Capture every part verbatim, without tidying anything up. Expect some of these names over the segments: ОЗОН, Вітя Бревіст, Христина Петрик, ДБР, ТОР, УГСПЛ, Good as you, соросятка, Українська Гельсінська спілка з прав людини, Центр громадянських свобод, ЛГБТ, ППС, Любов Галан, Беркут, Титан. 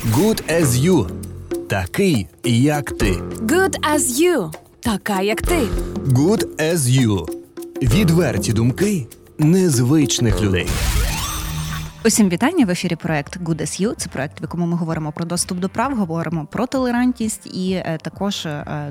Good as you. Такий, як ти. Good as you. Така, як ти. Good as you. Відверті думки незвичних людей. Усім вітання, в ефірі проект Good as you. Це проект, в якому ми говоримо про доступ до прав, говоримо про толерантність і також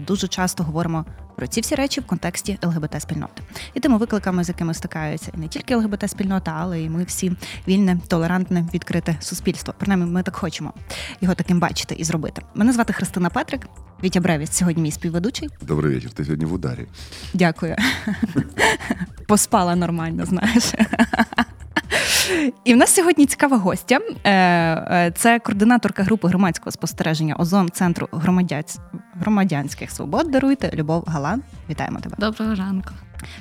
дуже часто говоримо про ці всі речі в контексті ЛГБТ-спільноти. І тими викликами, з якими стикаються не тільки ЛГБТ-спільнота, але й ми всі вільне, толерантне, відкрите суспільство. Принаймні, ми так хочемо його таким бачити і зробити. Мене звати Христина Петрик, Вітя Бревіст сьогодні мій співведучий. Добрий вечір, ти сьогодні в ударі. Дякую. Поспала нормально, знаєш. І в нас сьогодні цікава гостя. Це координаторка групи громадського спостереження ОЗОН Центру громадянських свобод, даруйте, Любов Галан. Вітаємо тебе. Доброго ранку.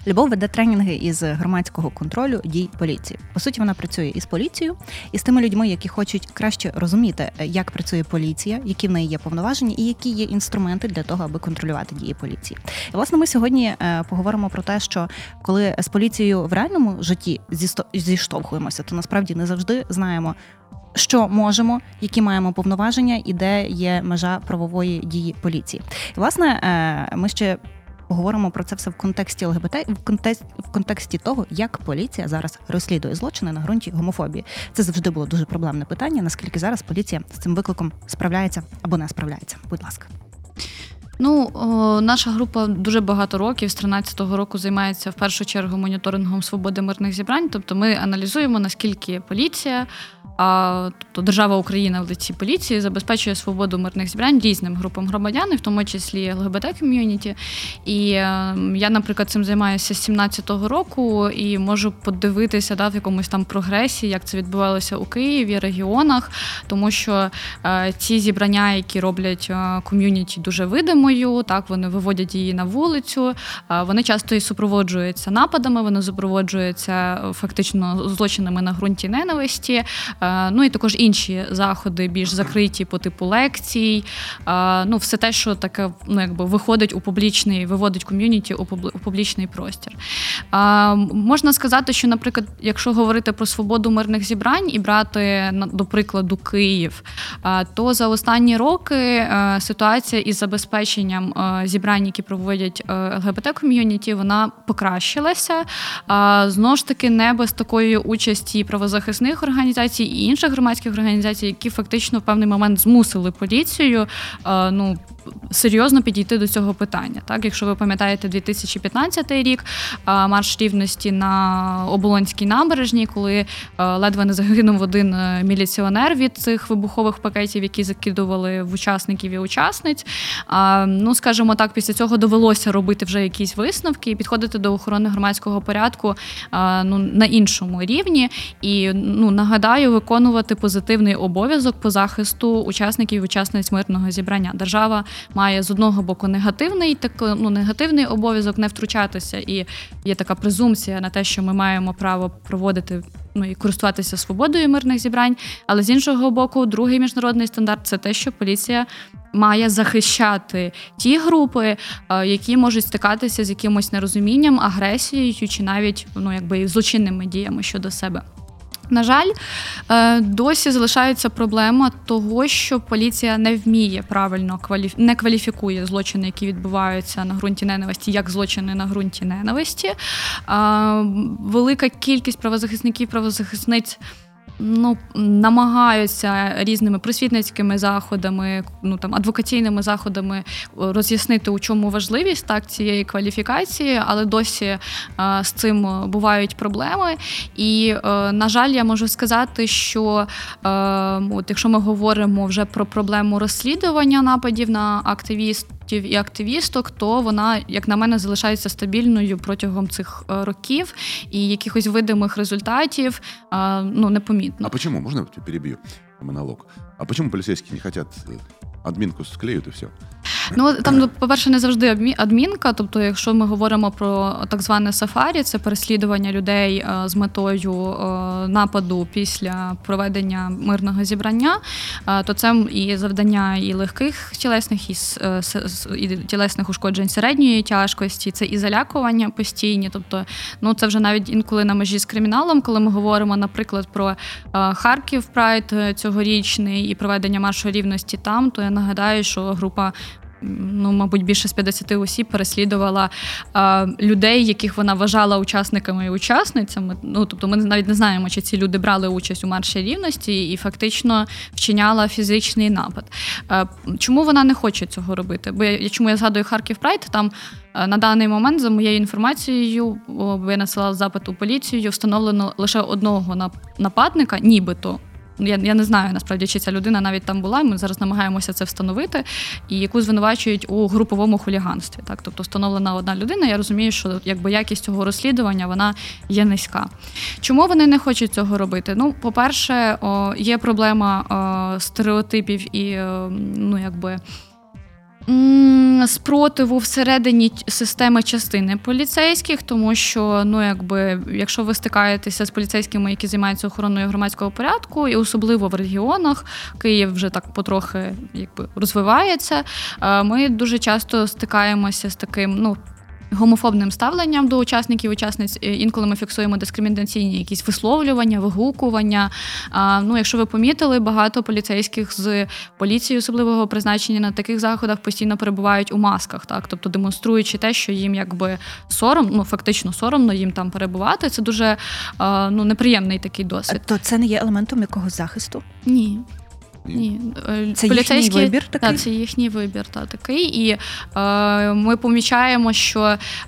Любов веде тренінги із громадського контролю дій поліції. По суті, вона працює із поліцією, і з тими людьми, які хочуть краще розуміти, як працює поліція, які в неї є повноваження і які є інструменти для того, аби контролювати дії поліції. І, власне, ми сьогодні поговоримо про те, що коли з поліцією в реальному житті зіштовхуємося, то насправді не завжди знаємо, що можемо, які маємо повноваження і де є межа правової дії поліції. І, власне, ми ще поговоримо про це все в контексті ЛГБТ, в контексті, в контексті того, як поліція зараз розслідує злочини на ґрунті гомофобії. Це завжди було дуже проблемне питання, наскільки зараз поліція з цим викликом справляється або не справляється. Будь ласка. Ну, о, наша група дуже багато років, з тринадцятого року, займається в першу чергу моніторингом свободи мирних зібрань. Тобто ми аналізуємо, наскільки поліція, а, тобто держава Україна в лиці поліції, забезпечує свободу мирних зібрань різним групам громадян, в тому числі ЛГБТ-ком'юніті. І а, я, наприклад, цим займаюся з сімнадцятого року і можу подивитися, да, в якомусь там прогресі, як це відбувалося у Києві, регіонах, тому що а, ці зібрання, які роблять а, ком'юніті, дуже видимо. Так, вони виводять її на вулицю, вони часто і супроводжуються нападами, вони супроводжуються фактично злочинами на ґрунті ненависті, ну і також інші заходи, більш закриті по типу лекцій, ну все те, що таке, ну якби виходить у публічний, виводить ком'юніті у публічний простір. Можна сказати, що, наприклад, якщо говорити про свободу мирних зібрань і брати, до прикладу, Київ, то за останні роки ситуація із забезпеченням зібрань, які проводять ЛГБТ-ком'юніті, вона покращилася. Знову ж таки, не без такої участі правозахисних організацій і інших громадських організацій, які фактично в певний момент змусили поліцію, ну, серйозно підійти до цього питання. Так, якщо ви пам'ятаєте дві тисячі п'ятнадцятий рік, марш рівності на Оболонській набережній, коли ледве не загинув один міліціонер від цих вибухових пакетів, які закидували в учасників і учасниць. Ну, скажімо так, після цього довелося робити вже якісь висновки і підходити до охорони громадського порядку, ну, на іншому рівні і, ну, нагадаю, виконувати позитивний обов'язок по захисту учасників і учасниць мирного зібрання. Держава має з одного боку негативний, так, ну, негативний обов'язок не втручатися, і є така презумпція на те, що ми маємо право проводити, ну, і користуватися свободою мирних зібрань, але з іншого боку, другий міжнародний стандарт – це те, що поліція має захищати ті групи, які можуть стикатися з якимось нерозумінням, агресією чи навіть, ну, якби злочинними діями щодо себе. На жаль, досі залишається проблема того, що поліція не вміє правильно, не кваліфікує злочини, які відбуваються на ґрунті ненависті, як злочини на ґрунті ненависті. Велика кількість правозахисників, правозахисниць, ну, намагаються різними просвітницькими заходами, ну там адвокаційними заходами роз'яснити, у чому важливість, так, цієї кваліфікації, але досі а, з цим бувають проблеми. І, а, на жаль, я можу сказати, що а, от якщо ми говоримо вже про проблему розслідування нападів на активістів і активісток, то вона, як на мене, залишається стабільною протягом цих років і якихось видимих результатів, а, ну, непомітно. А почему? Можно я перебью монолог? А почему полицейские не хотят админку склеют и все? Ну, там, по-перше, не завжди адмінка, тобто, якщо ми говоримо про так зване сафарі, це переслідування людей з метою нападу після проведення мирного зібрання, то це і завдання і легких тілесних, і, і тілесних ушкоджень середньої тяжкості, це і залякування постійні, тобто, ну, це вже навіть інколи на межі з криміналом, коли ми говоримо, наприклад, про Харків Прайд цьогорічний і проведення маршу рівності там, то я нагадаю, що група, ну, мабуть, більше з п'ятдесят осіб переслідувала а, людей, яких вона вважала учасниками і учасницями. Ну, тобто ми навіть не знаємо, чи ці люди брали участь у марші рівності і фактично вчиняла фізичний напад. А, чому вона не хоче цього робити? Бо я, чому я згадую Харків Прайд, там на даний момент, за моєю інформацією, бо я насилала запит у поліцію, встановлено лише одного нападника, нібито. Я, я не знаю, насправді, чи ця людина навіть там була, ми зараз намагаємося це встановити, і яку звинувачують у груповому хуліганстві. Так? Тобто встановлена одна людина, я розумію, що якби якість цього розслідування, вона є низька. Чому вони не хочуть цього робити? Ну, по-перше, о, є проблема о, стереотипів і, о, ну, якби... спротиву всередині системи частини поліцейських, тому що, ну, якби, якщо ви стикаєтеся з поліцейськими, які займаються охороною громадського порядку, і особливо в регіонах, Київ вже так потрохи, якби, розвивається, ми дуже часто стикаємося з таким, ну, гомофобним ставленням до учасників, учасниць. Інколи ми фіксуємо дискримінаційні якісь висловлювання, вигукування. А, ну, якщо ви помітили, багато поліцейських з поліції особливого призначення на таких заходах постійно перебувають у масках, так? Тобто демонструючи те, що їм якби соромно, ну, фактично соромно їм там перебувати. Це дуже а, ну, неприємний такий досвід. То це не є елементом якогось захисту? Ні. Ні, це їхній вибір такий? Так, це їхній вибір, та, такий. І е, ми помічаємо, що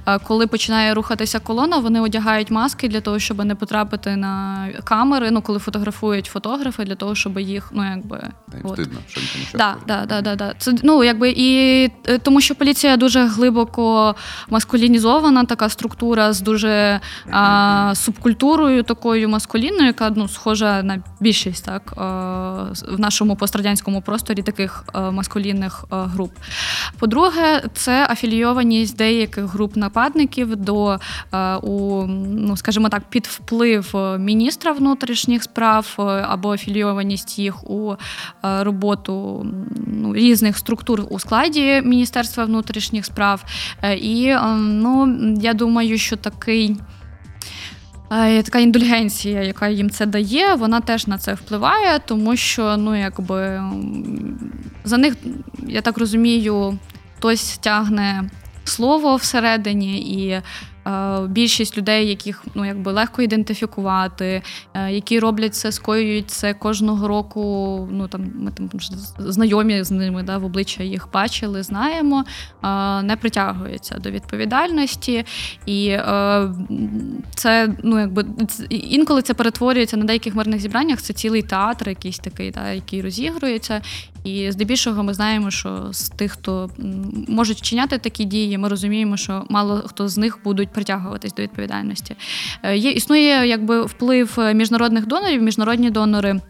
е, коли починає рухатися колона, вони одягають маски для того, щоб не потрапити на камери, ну, коли фотографують фотографи, для того, щоб їх, ну, якби... Та їм стидно, що їм нічого. Так, да, да, да, да. Це, ну, якби, і тому що поліція дуже глибоко маскулінізована, така структура з дуже е, субкультурою такою маскулінною, яка, ну, схожа на більшість, так, е, в нашому пострадянському просторі таких маскулінних груп. По-друге, це афілійованість деяких груп нападників до, у, ну, скажімо так, під вплив міністра внутрішніх справ або афілійованість їх у роботу, ну, різних структур у складі Міністерства внутрішніх справ. І, ну, я думаю, що такий така індульгенція, яка їм це дає, вона теж на це впливає, тому що, ну, якби, за них, я так розумію, хтось тягне слово всередині, і е, більшість людей, яких, ну, якби, легко ідентифікувати, е, які роблять це, скоюють це кожного року, ну, там, ми там знайомі з ними, да, в обличчя їх бачили, знаємо, е, не притягуються до відповідальності, і е, це, ну, якби, інколи це перетворюється на деяких мирних зібраннях, це цілий театр якийсь такий, да, який розігрується. І здебільшого ми знаємо, що з тих, хто можуть вчиняти такі дії, ми розуміємо, що мало хто з них будуть притягуватись до відповідальності. Є, існує, якби, вплив міжнародних донорів, міжнародні донори,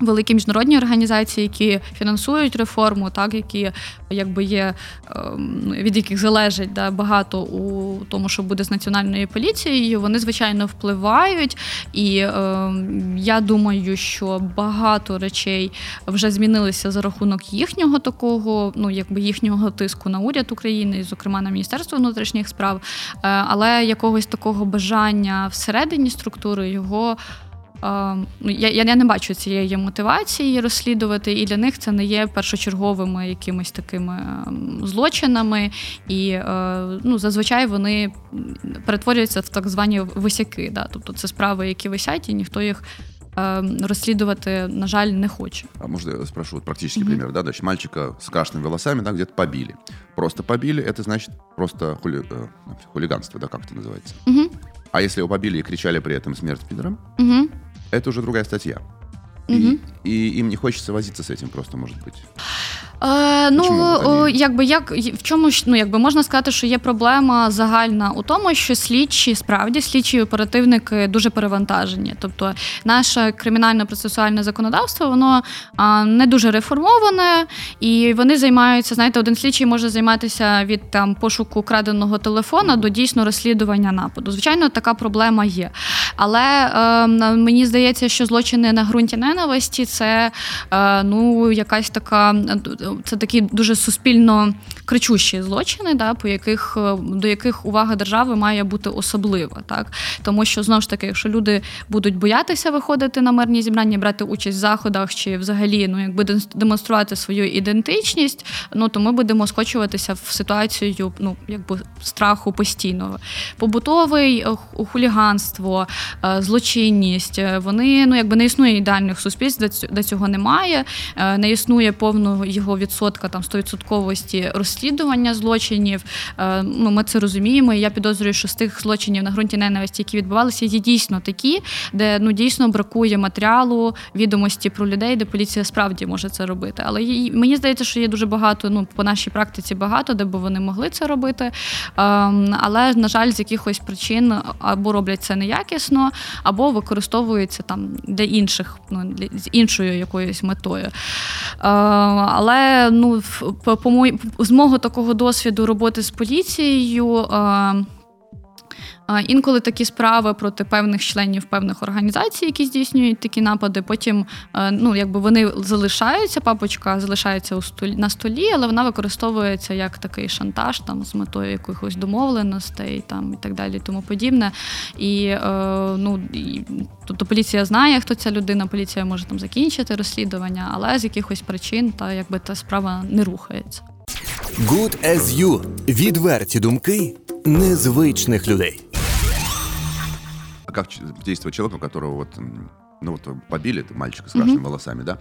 великі міжнародні організації, які фінансують реформу, так, які, якби, є, від яких залежить, да, багато у тому, що буде з національною поліцією, вони, звичайно, впливають. І е, я думаю, що багато речей вже змінилися за рахунок їхнього такого, ну, якби, їхнього тиску на уряд України, зокрема на Міністерство внутрішніх справ, е, але якогось такого бажання всередині структури його... Я, я не бачу цієї мотивації розслідувати, і для них це не є першочерговими якимись такими злочинами, і, ну, зазвичай вони перетворюються в так звані висяки, да? Тобто це справи, які висять, і ніхто їх расследовать, на жаль, не хочет. А можно я спрошу вот практический mm-hmm. пример, да, значит, мальчика с крашенными волосами, да, где-то побили. Просто побили, это значит просто хули... хулиганство, да, как это называется. Mm-hmm. А если его побили и кричали при этом «смерть пидорам», mm-hmm. это уже другая статья. Mm-hmm. И, и им не хочется возиться с этим просто, может быть. Е, ну, якби, як, в чому, ну, якби можна сказати, що є проблема загальна у тому, що слідчі, справді, слідчі оперативники дуже перевантажені. Тобто наше кримінально-процесуальне законодавство, воно а, не дуже реформоване, і вони займаються, знаєте, один слідчий може займатися від там, пошуку краденого телефона до дійсно розслідування нападу. Звичайно, така проблема є. Але е, мені здається, що злочини на ґрунті ненависті – це е, ну, якась така... Це такі дуже суспільно кричущі злочини, да, по яких, до яких увага держави має бути особлива. Так? Тому що, знову ж таки, якщо люди будуть боятися виходити на мирні зібрання, брати участь в заходах чи взагалі ну, якби демонструвати свою ідентичність, ну, то ми будемо скочуватися в ситуацію ну, якби страху постійного. Побутове хуліганство, злочинність, вони ну, якби не існує ідеальних суспільств, де цього немає, не існує повного його відсотка, там, сто відсотків розслідування злочинів. Ну, ми це розуміємо, і я підозрюю, що з тих злочинів на ґрунті ненависті, які відбувалися, є дійсно такі, де ну, дійсно бракує матеріалу, відомості про людей, де поліція справді може це робити. Але і, мені здається, що є дуже багато, ну, по нашій практиці багато, де б вони могли це робити, але, на жаль, з якихось причин або роблять це неякісно, або використовуються там, для інших, ну, для, з іншою якоюсь метою. Але ну, по, по мої, з мого такого досвіду роботи з поліцією а, а, інколи такі справи проти певних членів певних організацій, які здійснюють такі напади, потім а, ну, якби вони залишаються, папочка залишається у столі, на столі, але вона використовується як такий шантаж там, з метою якихось домовленостей там, і так далі і тому подібне. І, а, ну, і, тобто поліція знає, хто ця людина, поліція може там закінчити розслідування, але з якихось причин та якби та справа не рухається. Good as you. Відверті думки незвичних людей. А как действовать человеку, которого вот, ну, вот побили, мальчика с крашенными mm-hmm. волосами, да?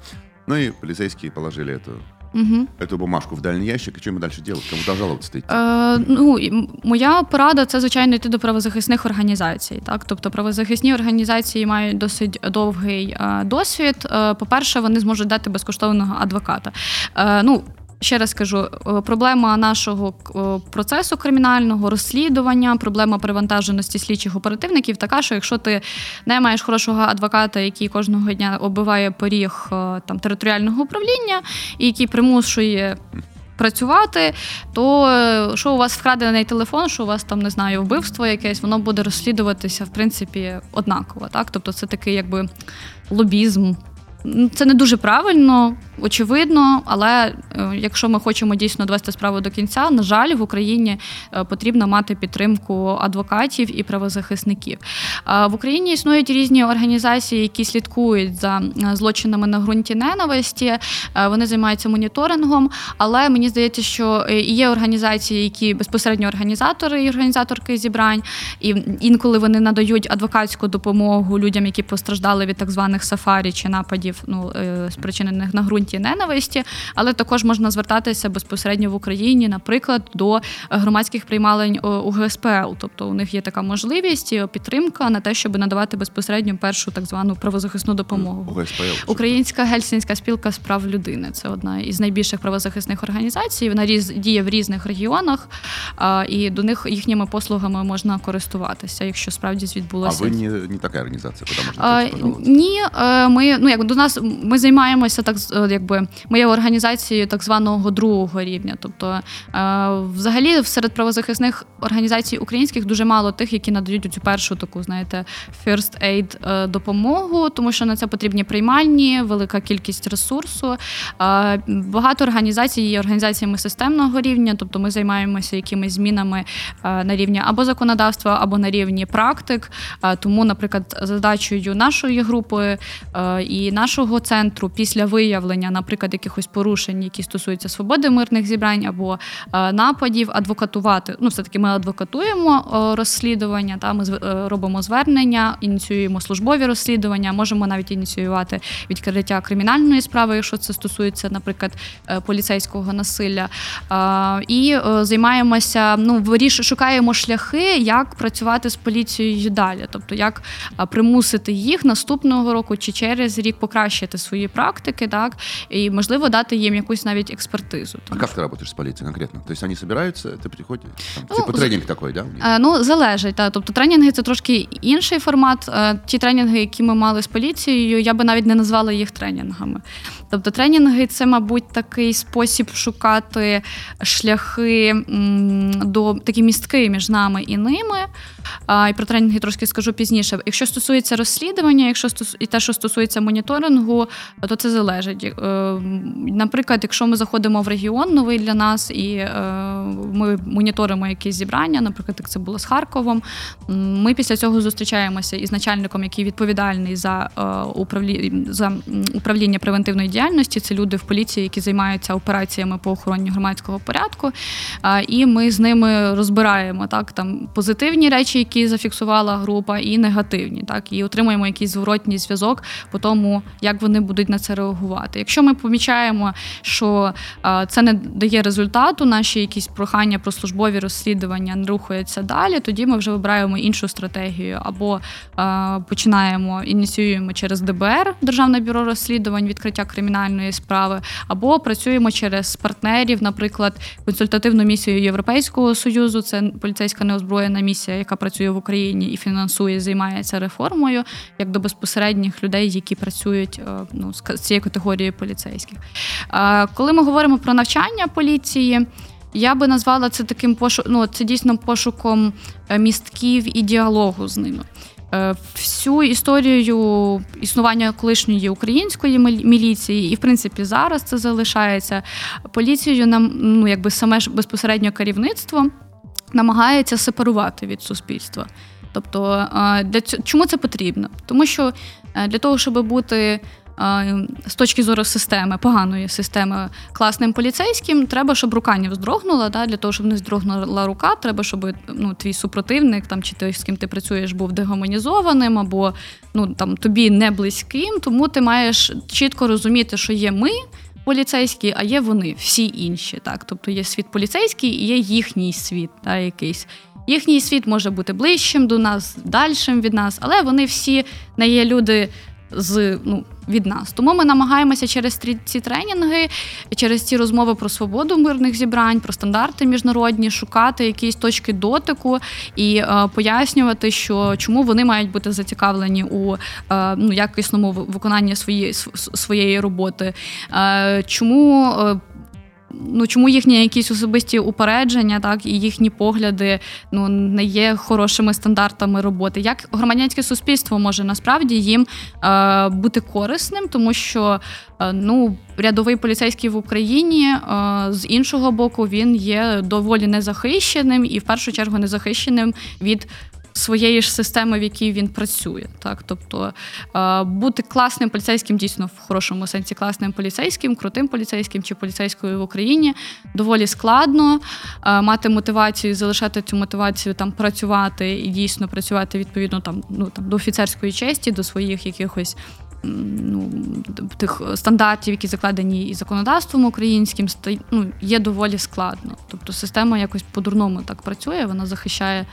Ну и полицейские положили эту... Угу. Эту бумажку в дальній ящик, і що ми далі робити? Кому жалуватися йти? Е, ну, моя порада – це, звичайно, йти до правозахисних організацій. Так? Тобто правозахисні організації мають досить довгий е, досвід. Е, по-перше, вони зможуть дати безкоштовного адвоката. Е, ну, Ще раз кажу, проблема нашого процесу кримінального розслідування, проблема перевантаженості слідчих оперативників така, що якщо ти не маєш хорошого адвоката, який кожного дня оббиває поріг там, територіального управління і який примушує працювати, то що у вас вкрадений телефон, що у вас там, не знаю, вбивство якесь, воно буде розслідуватися, в принципі, однаково. Так? Тобто це такий якби лобізм. Це не дуже правильно, очевидно, але якщо ми хочемо дійсно довести справу до кінця, на жаль, в Україні потрібно мати підтримку адвокатів і правозахисників. В Україні існують різні організації, які слідкують за злочинами на ґрунті ненависті, вони займаються моніторингом, але мені здається, що є організації, які безпосередньо організатори і організаторки зібрань, і інколи вони надають адвокатську допомогу людям, які постраждали від так званих сафарі чи нападів, ну, спричинених на ґрунті ненависті, але також можна звертатися безпосередньо в Україні, наприклад, до громадських приймалень У Ге Ес Пе Ел. Тобто у них є така можливість і підтримка на те, щоб надавати безпосередньо першу так звану правозахисну допомогу. У Ге Ес Пе Ел, Українська Гельсінська спілка з прав людини. Це одна із найбільших правозахисних організацій. Вона різ, діє в різних регіонах, а, і до них їхніми послугами можна користуватися, якщо справді відбулося. А ви не, не така організація, куди можна прийти, пожалуйста? Ні, ми, ну, як До нас ми займаємося так, якби ми є організацією так званого другого рівня. Тобто, взагалі, серед правозахисних організацій українських дуже мало тих, які надають цю першу таку, знаєте, first aid допомогу, тому що на це потрібні приймальні, велика кількість ресурсу. Багато організацій є організаціями системного рівня, тобто ми займаємося якимись змінами на рівні або законодавства, або на рівні практик. Тому, наприклад, задачею нашої групи і нашого центру після виявлення, наприклад, якихось порушень, які стосуються свободи мирних зібрань або нападів, адвокатувати. Ну, все-таки ми адвокатуємо розслідування, та, ми робимо звернення, ініціюємо службові розслідування, можемо навіть ініціювати відкриття кримінальної справи, якщо це стосується, наприклад, поліцейського насилля. І займаємося, ну, шукаємо шляхи, як працювати з поліцією далі, тобто як примусити їх наступного року чи через рік покращити свої практики, так, и, можливо, дати їм якусь навіть експертизу. А як ти працюєш з поліцією конкретно? Тобто вони збираються, ти приходиш? Там, ну, типу тренінг такий, да? Ну, залежить. Та. Тобто тренінги – це трошки інший формат. Ті тренінги, які ми мали з поліцією, я би навіть не назвала їх тренінгами. Тобто тренінги – це, мабуть, такий спосіб шукати шляхи до, такі містки між нами і ними. І про тренінги трошки скажу пізніше. Якщо стосується розслідування, якщо стосу... і те, що стосується моніторингу, то це залежить. Наприклад, якщо ми заходимо в регіон новий для нас, і ми моніторимо якісь зібрання, наприклад, як це було з Харковом, ми після цього зустрічаємося із начальником, який відповідальний за управління превентивної діяльності. Це люди в поліції, які займаються операціями по охороні громадського порядку, і ми з ними розбираємо, так, там, позитивні речі, які зафіксувала група, і негативні, так, і отримуємо якийсь зворотній зв'язок по тому, як вони будуть на це реагувати. Якщо ми помічаємо, що це не дає результату, наші якісь прохання про службові розслідування не рухаються далі, тоді ми вже вибираємо іншу стратегію, або починаємо, ініціюємо через Де Бе Ер, Державне бюро розслідувань, відкриття кримінальної справи, або працюємо через партнерів, наприклад, консультативну місію Європейського Союзу, це поліцейська неозброєна місія, яка працює в Україні і фінансує, займається реформою, як до безпосередніх людей, які працюють, ну, з цієї категорії поліцейських. Коли ми говоримо про навчання поліції, я би назвала це таким пошуком, ну, це дійсно пошуком містків і діалогу з ними. Всю історію існування колишньої української міліції, і, в принципі, зараз це залишається, поліцією нам, ну, якби саме ж безпосередньо керівництво намагається сепарувати від суспільства. Тобто, для цього, чому це потрібно? Тому що для того, щоб бути з точки зору системи, поганої системи, класним поліцейським, треба, щоб рука не вздрогнула, да? Для того, щоб не вздрогнула рука, треба, щоб, ну, твій супротивник, там, чи той, з ким ти працюєш, був дегуманізованим, або, ну, там, тобі не близьким, тому ти маєш чітко розуміти, що є ми, поліцейські, а є вони, всі інші, так, тобто є світ поліцейський і є їхній світ, та, якийсь. Їхній світ може бути ближчим до нас, дальшим від нас, але вони всі не є люди з, ну, від нас. Тому ми намагаємося через ці тренінги, через ці розмови про свободу мирних зібрань, про стандарти міжнародні, шукати якісь точки дотику і е, пояснювати, що чому вони мають бути зацікавлені у е, ну, якісному виконанні свої, своєї роботи, е, чому е, Ну, чому їхні якісь особисті упередження, так, і їхні погляди, ну, не є хорошими стандартами роботи. Як громадянське суспільство може насправді їм е, бути корисним, тому що е, ну, рядовий поліцейський в Україні, е, з іншого боку, він є доволі незахищеним і в першу чергу незахищеним від своєї ж системи, в якій він працює. Так? Тобто бути класним поліцейським, дійсно в хорошому сенсі класним поліцейським, крутим поліцейським чи поліцейською в Україні доволі складно. Мати мотивацію, залишати цю мотивацію там, працювати і дійсно працювати відповідно там, ну, там, до офіцерської честі, до своїх якихось, ну, тих стандартів, які закладені і законодавством українським, ну, є доволі складно. Тобто система якось по-дурному так працює, вона захищає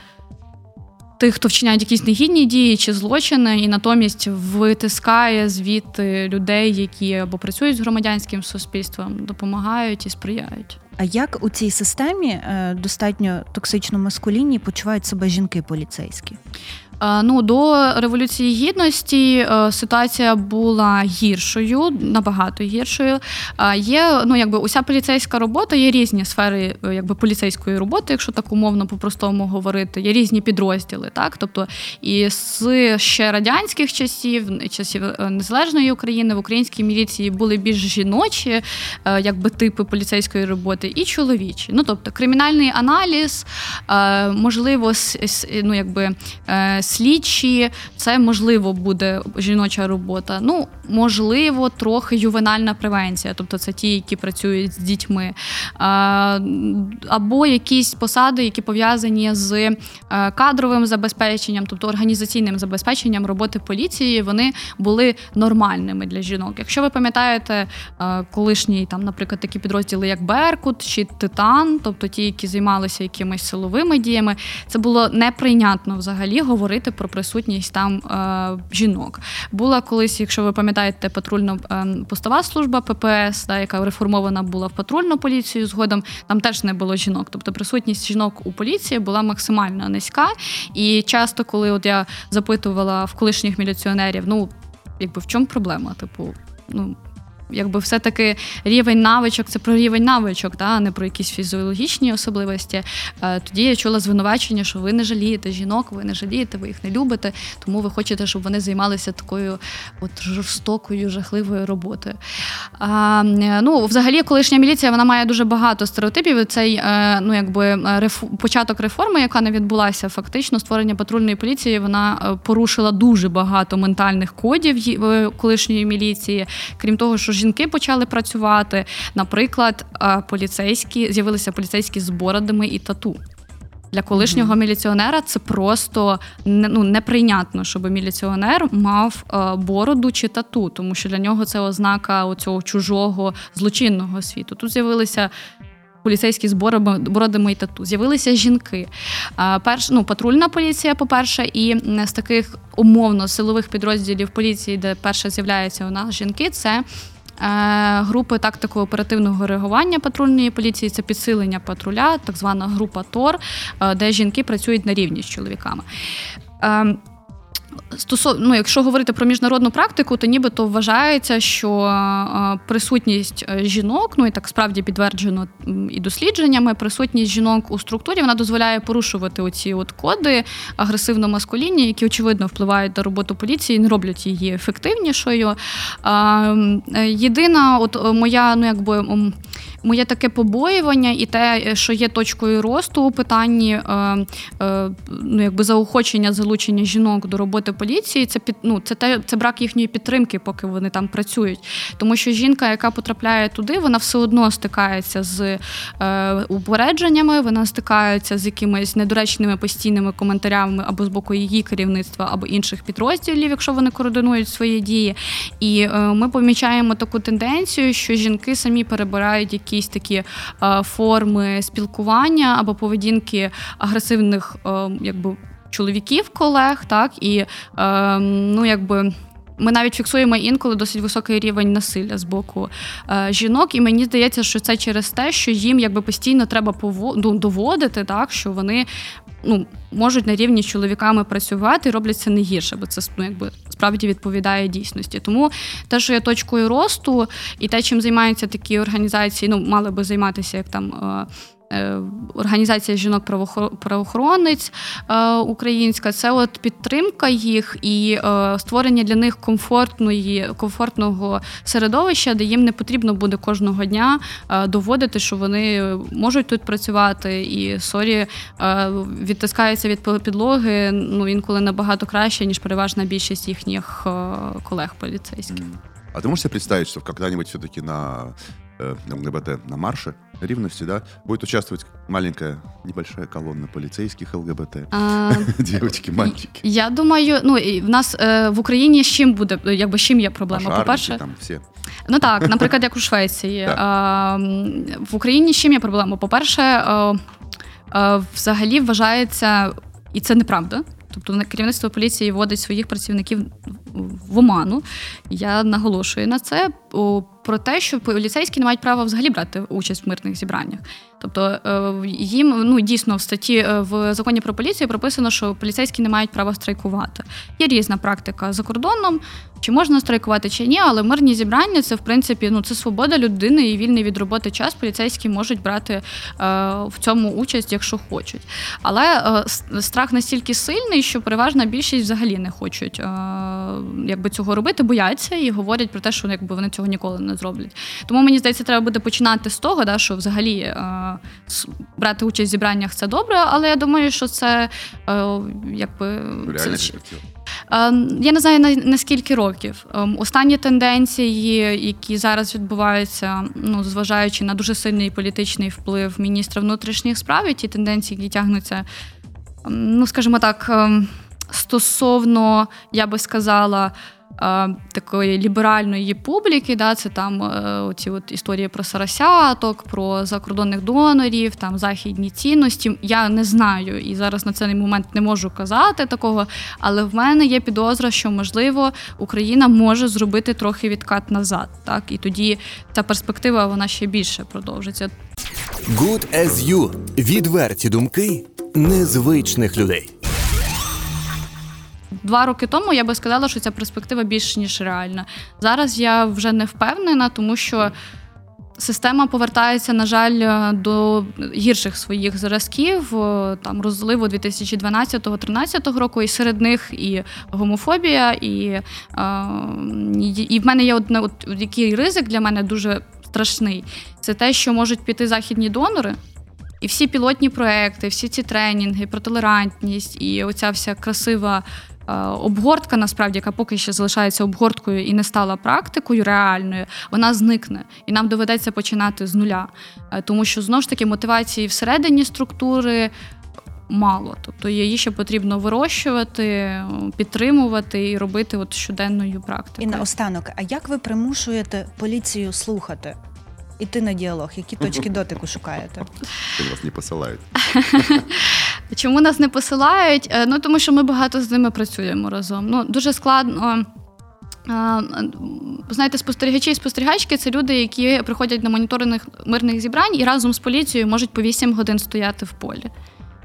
тих, хто вчиняє якісь негідні дії чи злочини, і натомість витискає звідти людей, які або працюють з громадянським суспільством, допомагають і сприяють. А як у цій системі достатньо токсично маскулінній почувають себе жінки-поліцейські? Ну, до Революції Гідності ситуація була гіршою, набагато гіршою. Є, ну, якби уся поліцейська робота, є різні сфери, якби, поліцейської роботи, якщо так умовно по-простому говорити, є різні підрозділи, так? Тобто і з ще радянських часів, часів Незалежної України, в українській міліції були більш жіночі, якби, типи поліцейської роботи і чоловічі. Ну, тобто кримінальний аналіз, можливо, ну, якби слідчі, це, можливо, буде жіноча робота. Ну, можливо, трохи ювенальна превенція, тобто це ті, які працюють з дітьми. Або якісь посади, які пов'язані з кадровим забезпеченням, тобто організаційним забезпеченням роботи поліції, вони були нормальними для жінок. Якщо ви пам'ятаєте колишні, там, наприклад, такі підрозділи, як Беркут чи Титан, тобто ті, які займалися якимись силовими діями, це було неприйнятно взагалі говорити говорити про присутність там е, жінок. Була колись, якщо ви пам'ятаєте, патрульно-постова служба ППС, да, яка реформована була в патрульну поліцію згодом, там теж не було жінок. Тобто присутність жінок у поліції була максимально низька. І часто, коли от я запитувала в колишніх міліціонерів, ну, якби в чому проблема? Типу, ну, якби все-таки рівень навичок, це про рівень навичок, та, а не про якісь фізіологічні особливості. Тоді я чула звинувачення, що ви не жалієте жінок, ви не жалієте, ви їх не любите, тому ви хочете, щоб вони займалися такою от жорстокою, жахливою роботою. А, ну, взагалі, колишня міліція, вона має дуже багато стереотипів. Цей, ну, якби, початок реформи, яка не відбулася, фактично, створення патрульної поліції, вона порушила дуже багато ментальних кодів колишньої міліції. Крім того, що жінки почали працювати. Наприклад, поліцейські, з'явилися поліцейські з бородами і тату. Для колишнього mm-hmm. міліціонера це просто ну, неприйнятно, щоб міліціонер мав бороду чи тату, тому що для нього це ознака оцього чужого злочинного світу. Тут з'явилися поліцейські з бородами і тату. З'явилися жінки. Перш, ну, патрульна поліція, по-перше, і з таких умовно силових підрозділів поліції, де перша з'являється у нас жінки, це групи тактико-оперативного реагування патрульної поліції, це підсилення патруля, так звана група ТОР, де жінки працюють на рівні з чоловіками. Стосовно, ну, якщо говорити про міжнародну практику, то нібито вважається, що присутність жінок, ну і так справді підтверджено і дослідженнями, присутність жінок у структурі, вона дозволяє порушувати оці от коди агресивно-маскулінні, які, очевидно, впливають на роботу поліції, не роблять її ефективнішою. Єдина от моя, ну, якби, моє таке побоювання і те, що є точкою росту у питанні, ну, якби, заохочення, залучення жінок до роботи поліції, це під, ну, це те, це брак їхньої підтримки, поки вони там працюють. Тому що жінка, яка потрапляє туди, вона все одно стикається з е, упередженнями, вона стикається з якимись недоречними постійними коментарями або з боку її керівництва, або інших підрозділів, якщо вони координують свої дії. І е, ми помічаємо таку тенденцію, що жінки самі перебирають якісь такі е, форми спілкування або поведінки агресивних, е, якби, чоловіків, колег, так, і е, ну, якби, ми навіть фіксуємо інколи досить високий рівень насилля з боку е, жінок, і мені здається, що це через те, що їм, якби, постійно треба повод... доводити, так, що вони, ну, можуть на рівні з чоловіками працювати і роблять це не гірше, бо це, ну, якби, справді відповідає дійсності. Тому те, що є точкою росту, і те, чим займаються такі організації, ну, мали би займатися, як там е, Організація жінок-правоохоронець українська, це от підтримка їх і створення для них комфортної, комфортного середовища, де їм не потрібно буде кожного дня доводити, що вони можуть тут працювати, і сорі, відтискаються від підлоги, ну, інколи набагато краще, ніж переважна більшість їхніх колег поліцейських. А ти можеш себе представити, що коли-небудь все-таки на ЛГБТ на марше рівності, да, будет участвовать маленькая, небольшая колонна полицейских ЛГБТ, а, девочки, мальчики. Я думаю, ну, в нас в Україні з чим буде, якби, з чим є проблема? Пожарники, по-перше, там всі. Ну так, наприклад, як у Швеції. А, в Україні з чим є проблема? По-перше, а, а, взагалі вважається, і це неправда, тобто керівництво поліції вводить своїх працівників в оману. Я наголошую на це, про те, що поліцейські не мають права взагалі брати участь в мирних зібраннях. Тобто їм, ну, дійсно, в статті в законі про поліцію прописано, що поліцейські не мають права страйкувати. Є різна практика за кордоном, чи можна страйкувати, чи ні, але мирні зібрання – це, в принципі, ну, це свобода людини і вільний від роботи час. Поліцейські можуть брати е, в цьому участь, якщо хочуть. Але е, страх настільки сильний, що переважна більшість взагалі не хочуть е, якби цього робити, бояться і говорять про те, що, якби, вони цього ніколи не зроблять. Тому, мені здається, треба буде починати з того, да, що взагалі е, брати участь в зібраннях – це добре, але я думаю, що це е, якби... Реально це... Я не знаю, на, на скільки років. Останні тенденції, які зараз відбуваються, ну, зважаючи на дуже сильний політичний вплив міністра внутрішніх справ, і ті тенденції, які тягнуться, ну, скажімо так, стосовно, я би сказала, такої ліберальної публіки, да, це там оці от історії про соросяток, про закордонних донорів, там західні цінності. Я не знаю, і зараз на цей момент не можу казати такого, але в мене є підозра, що, можливо, Україна може зробити трохи відкат назад, так? І тоді ця перспектива, вона ще більше продовжиться. Good as you. Відверті думки незвичних людей. Два роки тому я би сказала, що ця перспектива більш ніж реальна. Зараз я вже не впевнена, тому що система повертається, на жаль, до гірших своїх зразків, там, розливу дві тисячі дванадцятого-тринадцятого року, і серед них і гомофобія, і, і в мене є одне, от, який ризик для мене дуже страшний. Це те, що можуть піти західні донори, і всі пілотні проекти, всі ці тренінги про толерантність, і оця вся красива обгортка, насправді, яка поки ще залишається обгорткою і не стала практикою реальною, вона зникне. І нам доведеться починати з нуля. Тому що, знову ж таки, мотивації всередині структури мало. Тобто її ще потрібно вирощувати, підтримувати і робити от щоденною практикою. І наостанок, а як ви примушуєте поліцію слухати? Іти на діалог? Які точки дотику шукаєте? Чому вас не посилають? Чому нас не посилають? Ну, тому що ми багато з ними працюємо разом. Ну, дуже складно. Знаєте, спостерігачі і спостерігачки – це люди, які приходять на моніторинг мирних зібрань і разом з поліцією можуть по вісім годин стояти в полі.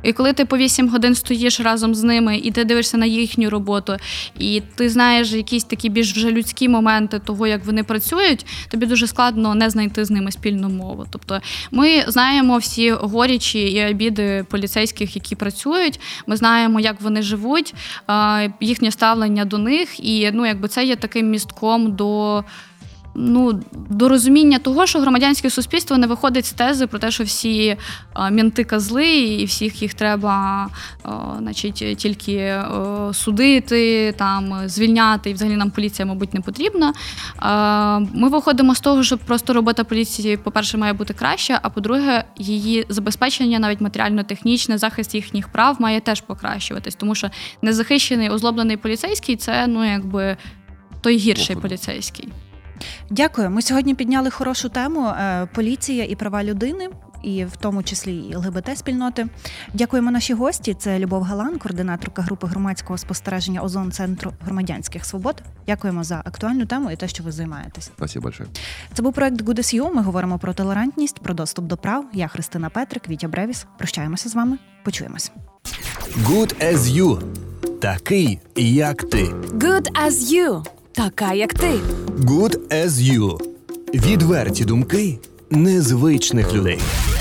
І коли ти по вісім годин стоїш разом з ними, і ти дивишся на їхню роботу, і ти знаєш якісь такі більш вже людські моменти того, як вони працюють, тобі дуже складно не знайти з ними спільну мову. Тобто ми знаємо всі горічі і обіди поліцейських, які працюють, ми знаємо, як вони живуть, їхнє ставлення до них, і ну, якби це є таким містком до... Ну, до розуміння того, що громадянське суспільство не виходить з тези про те, що всі мінти козли і всіх їх треба, о, значить, тільки о, судити, там, звільняти, і взагалі нам поліція, мабуть, не потрібна. Ми виходимо з того, що просто робота поліції, по-перше, має бути краща, а по-друге, її забезпечення, навіть матеріально-технічне, захист їхніх прав має теж покращуватись, тому що незахищений, озлоблений поліцейський – це, ну, якби, той гірший поліцейський. Дякую. Ми сьогодні підняли хорошу тему – поліція і права людини, і в тому числі і ЛГБТ-спільноти. Дякуємо нашій гості. Це Любов Галан, координаторка групи громадського спостереження ОЗОН Центру громадянських свобод. Дякуємо за актуальну тему і те, що ви займаєтесь. Спасибо большое. Це був проект Good as you. Ми говоримо про толерантність, про доступ до прав. Я Христина Петрик, Вітя Бревіс. Прощаємося з вами. Почуємось. Good as you. Такий, як ти. Good as you. Така, як ти. Good as you. Відверті думки незвичних людей.